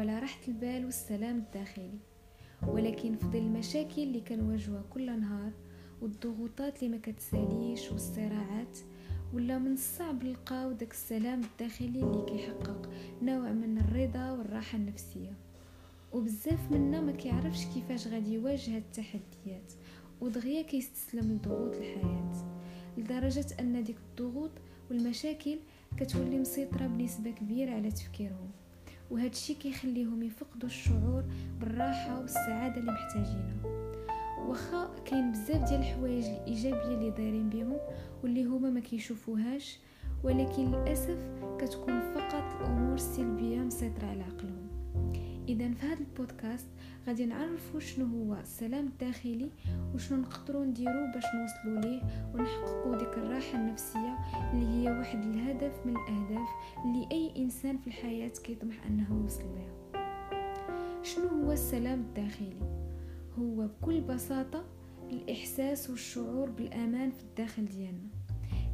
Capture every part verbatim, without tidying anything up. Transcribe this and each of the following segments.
على راحة البال والسلام الداخلي، ولكن في ظل المشاكل اللي كنواجهوها كل نهار والضغوطات اللي ما كتساليش والصراعات، ولا من الصعب نلقاو داك السلام الداخلي اللي كيحقق نوع من الرضا والراحة النفسية. وبزاف منا ما كيعرفش كيفاش غادي يواجه التحديات، ودغيا كيستسلم لضغوط الحياة لدرجة ان ديك الضغوط والمشاكل كتولي مسيطرة بنسبة كبيرة على تفكيرهم، وهذا الشيء كيخليهم يفقدوا الشعور بالراحة والسعادة اللي محتاجينها. واخا كاين بزاف ديال الحوايج الايجابيه اللي دايرين بهم واللي هما ما كيشوفوهاش، ولكن للاسف كتكون فقط الامور السلبيه مسيطره على عقلهم. اذا في هذا البودكاست غادي نعرفوا شنو هو السلام الداخلي وشنو نقدروا نديروا باش نوصلوا ليه ونحققوا ديك الراحه النفسيه اللي هي واحد الهدف من الاهداف اللي اي انسان في الحياه كيطمح انه يوصل لها. شنو هو السلام الداخلي؟ هو بكل بساطة الإحساس والشعور بالأمان في الداخل ديالنا.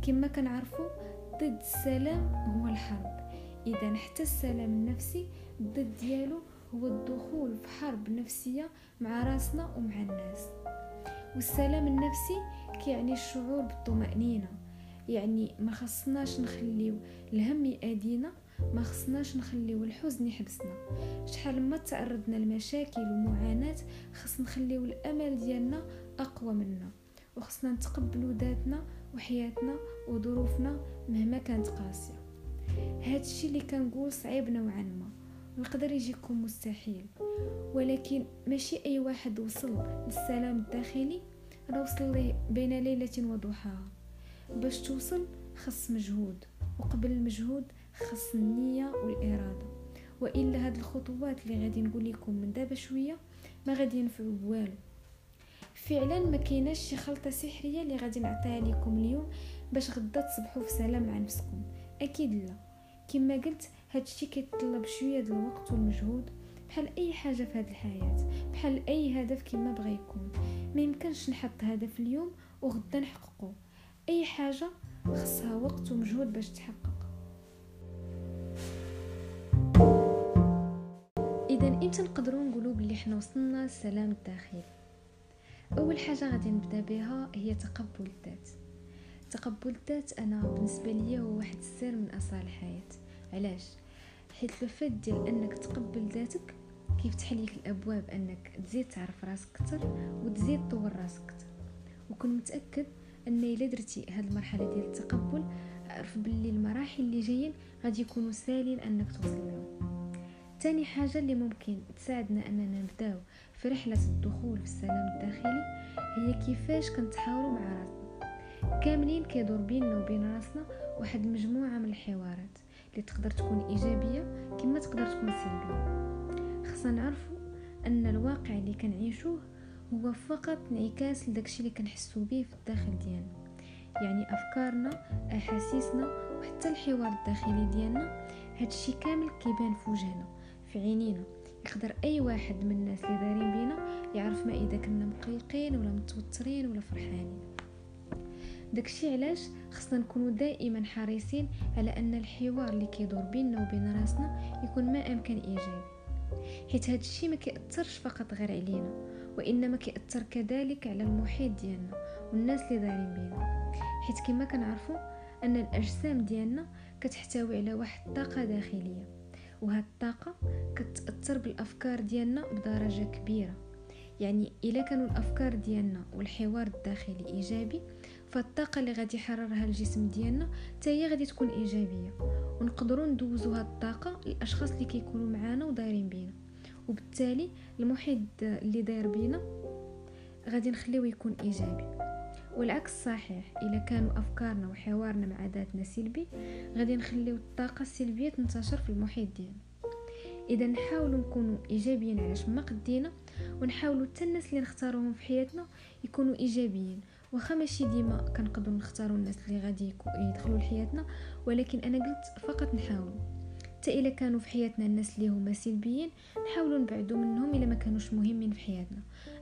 كما كنعرفوا ضد السلام هو الحرب، إذا حتى السلام النفسي ضد ديالو هو الدخول في حرب نفسية مع راسنا ومع الناس. والسلام النفسي كيعني الشعور بالطمأنينة، يعني ما خصناش نخليو الهم يأدينا، ما خصناش نخليو الحزن يحبسنا. شحال ما تعرضنا لمشاكل ومعاناة خص نخليو الامل ديالنا اقوى منا، وخصنا نتقبلوا ذاتنا وحياتنا وظروفنا مهما كانت قاسيه. هذا الشيء اللي كنقول صعيب نوعا ما ويقدر يجيكم مستحيل، ولكن ماشي اي واحد وصل للسلام الداخلي راه وصل ليه بين ليله وضحاها. باش توصل خص مجهود، وقبل المجهود خص النية والإرادة، وإلا هاد الخطوات اللي غادي نقول لكم من دابا شوية ما غادي ينفعوا بوالو. فعلا ما كايناش شي خلطة سحرية اللي غادي نعطيها لكم اليوم باش غدا تصبحوا في سلام مع نفسكم، أكيد لا. كما قلت هادشي كيتطلب شوية د الوقت والمجهود، بحال أي حاجة في هاد الحياة، بحال أي هدف. كما بغى يكون ما يمكنش نحط هدف اليوم وغدا نحققه، أي حاجة خصها وقت ومجهود باش تحقق. إذن إمتى نقدروا نقولوا باللي حنا وصلنا للسلام الداخلي؟ أول حاجة غادي نبدأ بها هي تقبل الذات. تقبل الذات أنا بالنسبة لي هو واحد السر من أسرار الحياة. علاش؟ حيت الفات ديال أنك تقبل ذاتك كيفتح ليك الأبواب أنك تزيد تعرف راسك أكثر وتزيد تطور راسك أكثر. وكن متأكد أن إلا درتي هاد المرحلة ديال التقبل عرف باللي المراحل اللي جايين غادي يكونوا ساهلين أنك توصل لهم. ثاني حاجة اللي ممكن تساعدنا أننا نبداو في رحلة الدخول في السلام الداخلي هي كيفاش كنتحاوروا مع راسنا. كاملين كيدور بيننا وبين راسنا واحد المجموعة من الحوارات اللي تقدر تكون إيجابية كما تقدر تكون سلبية. خصنا نعرفوا أن الواقع اللي كنعيشوه هو فقط انعكاس لداكشي اللي كنحسوا به في الداخل ديالنا، يعني أفكارنا، أحاسيسنا وحتى الحوار الداخلي ديالنا. هادشي كامل كيبان في وجهنا، في عينينا. يقدر اي واحد من الناس اللي دايرين بينا يعرف ما اذا كنا مقلقين ولا متوترين ولا فرحانين. داكشي علاش خصنا نكونوا دائما حريصين على ان الحوار اللي كيدور بيننا وبين راسنا يكون ما امكن ايجابي، حيت هذا الشيء ما كيأثرش فقط غير علينا، وانما كيأثر كذلك على المحيط ديالنا والناس اللي دايرين بينا. حيت كما كنعرفوا ان الاجسام ديالنا كتحتوي على واحد الطاقه داخليه، وهاد الطاقة كتأثر بالأفكار ديالنا بدرجة كبيرة. يعني إلا كانوا الأفكار ديالنا والحوار الداخلي إيجابي، فالطاقة اللي غادي يحررها الجسم ديالنا تاهي غادي تكون إيجابية، ونقدروا ندوزوا هاد الطاقة للأشخاص اللي كيكونوا معانا ودايرين بينا، وبالتالي المحيط اللي داير بينا غادي نخليه يكون إيجابي. والعكس صحيح، إلا كانوا أفكارنا وحوارنا مع ذاتنا سلبي غادي نخليو الطاقة السلبية تنتشر في المحيط ديالنا. إذا نحاولوا نكونوا إيجابيين على شما قدينا، ونحاولوا حتى الناس اللي نختاروهم في حياتنا يكونوا إيجابيين. واخا ماشي ديما كنقدروا نختاروا الناس اللي غادي يدخلوا لحياتنا، ولكن أنا قلت فقط نحاولوا. حتى إلا كانوا في حياتنا الناس اللي هما سلبيين نحاولوا نبعدوا منهم إلا ما كانوش مهمين في حياتنا.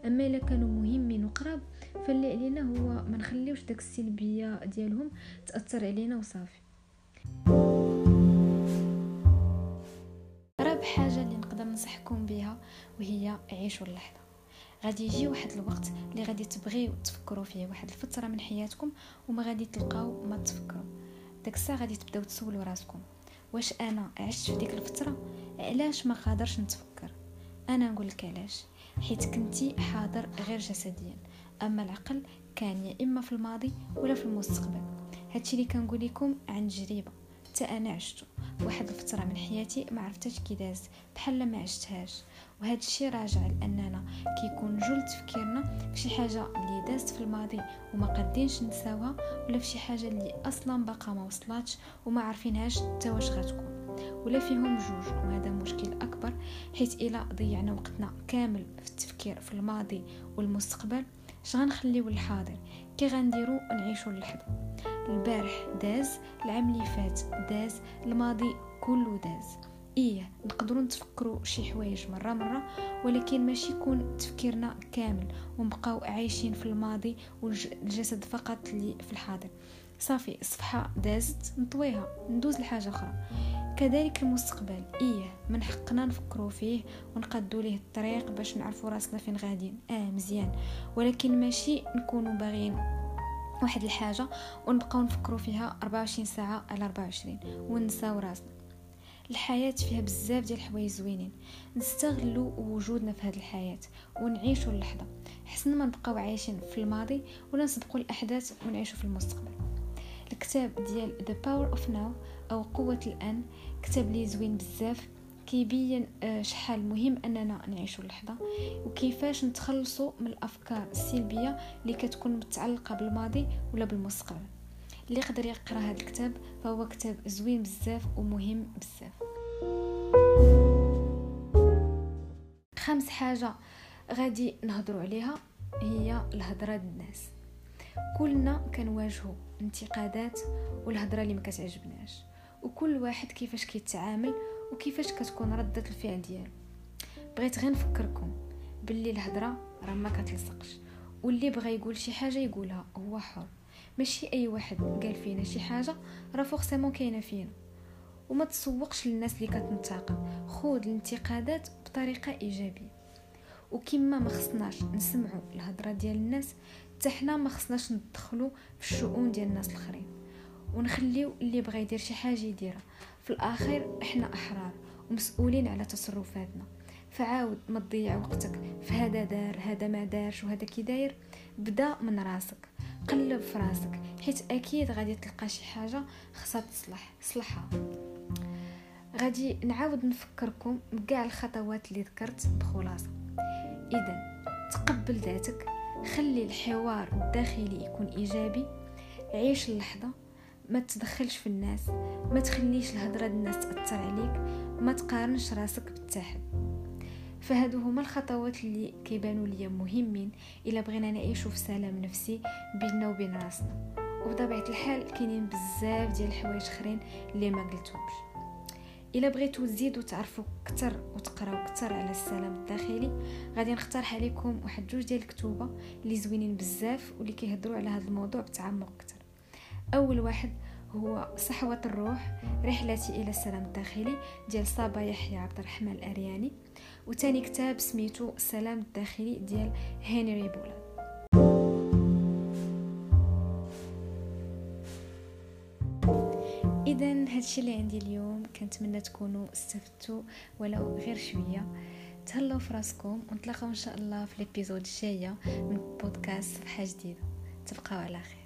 أما إلا كانوا مهمين وقراب فاللي علينا هو ما نخليوش داك السلبيه ديالهم تاثر علينا وصافي. رابع الحاجة اللي نقدر ننصحكم بها وهي عيشوا اللحظة. غادي يجي واحد الوقت اللي غادي تبغيو تفكروا فيه واحد الفترة من حياتكم وما غادي تلقاو ما تفكروا. داك الساعة غادي تبداو تسولوا راسكم واش انا عشت في ديك الفترة؟ علاش ما قادرش نتفكر؟ انا نقول لك علاش، حيت كنتي حاضر غير جسديا، اما العقل كان يا اما في الماضي ولا في المستقبل. هادشي اللي كنقول لكم عن تجربه، حتى انا عشتو واحد الفتره من حياتي ما عرفتش كي داز، بحال ما عشتهاش. وهذا الشيء راجع لاننا كيكون جل تفكيرنا في شي حاجه اللي دازت في الماضي وما قادينش نساوها، ولا في شي حاجه اللي اصلا باقا ما وصلاتش وما عارفينهاش حتى واش غتكون، ولا فيهم جوج. وهذا مشكل اكبر، حيت الا ضيعنا وقتنا كامل في التفكير في الماضي والمستقبل اش غنخليو الحاضر؟ كي غنديروا نعيشوا اللحظه. البارح داز، العام اللي فات داز، الماضي كله داز. ايه نقدروا نتفكروا شي حوايج مره مره، ولكن ماشي يكون تفكيرنا كامل ونبقاو عايشين في الماضي والجسد فقط اللي في الحاضر. صافي صفحه دازت نطويها، ندوز لحاجه اخرى. كذلك المستقبل، ايه من حقنا نفكروا فيه ونقدوا ليه الطريق باش نعرفوا راسنا فين غاديين، اه مزيان، ولكن ماشي نكونوا باغيين واحد الحاجه ونبقاو نفكروا فيها أربعة وعشرين ساعه على أربعة وعشرين وننساو راسنا. الحياه فيها بزاف ديال الحوايج زوينين، نستغلوا وجودنا في هذه الحياه ونعيشوا اللحظه، حسن ما نبقاو عايشين في الماضي ولا نسبقوا الاحداث ونعيشوا في المستقبل. الكتاب ديال The Power of Now أو قوة الآن، كتاب لي زوين بزاف، كيبين شحال مهم أننا نعيشوا اللحظة وكيفاش نتخلصوا من الأفكار السلبية اللي كتكون متعلقة بالماضي ولا بالمستقبل. اللي قدر يقرأ هذا الكتاب فهو كتاب زوين بزاف ومهم بزاف. خمس حاجة غادي نهضروا عليها هي الهضرة للناس. كلنا كنواجهوا انتقادات والهضره اللي ما كتعجبناش، وكل واحد كيفاش كيتعامل وكيفاش كتكون رده الفعل ديالو. بغيت غير نفكركم باللي الهضره راه ما كتلصقش، واللي بغى يقول شي حاجه يقولها، هو حر. ماشي اي واحد قال فينا شي حاجه راه فورسيمون كاينه فينا. وما تسوقش للناس اللي كتنتقد، خود الانتقادات بطريقه ايجابيه. وكما ما خصناش نسمعوا الهضره ديال الناس، حتى حنا ما خصناش ندخلوا في الشؤون ديال الناس الاخرين، ونخليو اللي بغى يدير شي حاجه يديرها. في الاخير احنا احرار ومسؤولين على تصرفاتنا. فعاود ما تضيع وقتك في هذا دار، هذا ما دارش، وهذا كي داير. بدا من راسك، قلب في راسك، حيت اكيد غادي تلقى شي حاجه خصها تصلح، صلحها. غادي نعاود نفكركم بكاع الخطوات اللي ذكرت بخلاصه. اذا تقبل ذاتك، خلي الحوار الداخلي يكون إيجابي، عيش اللحظة، ما تدخلش في الناس، ما تخليش الهضرة الناس تأثر عليك، ما تقارنش راسك بالتاحد. فهادو هما الخطوات اللي كيبانوا لي مهمين إلا بغينا نعيشوا في سلام نفسي بيننا وبين راسنا. وبطبيعة الحال كاينين بزاف ديال الحوايج اخرين اللي ما قلتهمش. إلا بغيتوا تزيدوا تعرفوا كتر وتقراوا كتر على السلام الداخلي، غادي نقترح عليكم واحد جوج ديال الكتوبه اللي زوينين بزاف واللي كيهضروا على هذا الموضوع بتعمق كتر. اول واحد هو صحوة الروح رحلتي إلى السلام الداخلي ديال صابة يحيى عبد الرحمن الأرياني، وثاني كتاب سميتو السلام الداخلي ديال هنري بولا. إذن هادشي اللي عندي اليوم، كنتمنى تكونوا استفدتوا ولو غير شوية. تهلاو في راسكم ونتلاقاو إن شاء الله في الابيزود الجاية من بودكاست صفحة جديدة. تبقاو على خير.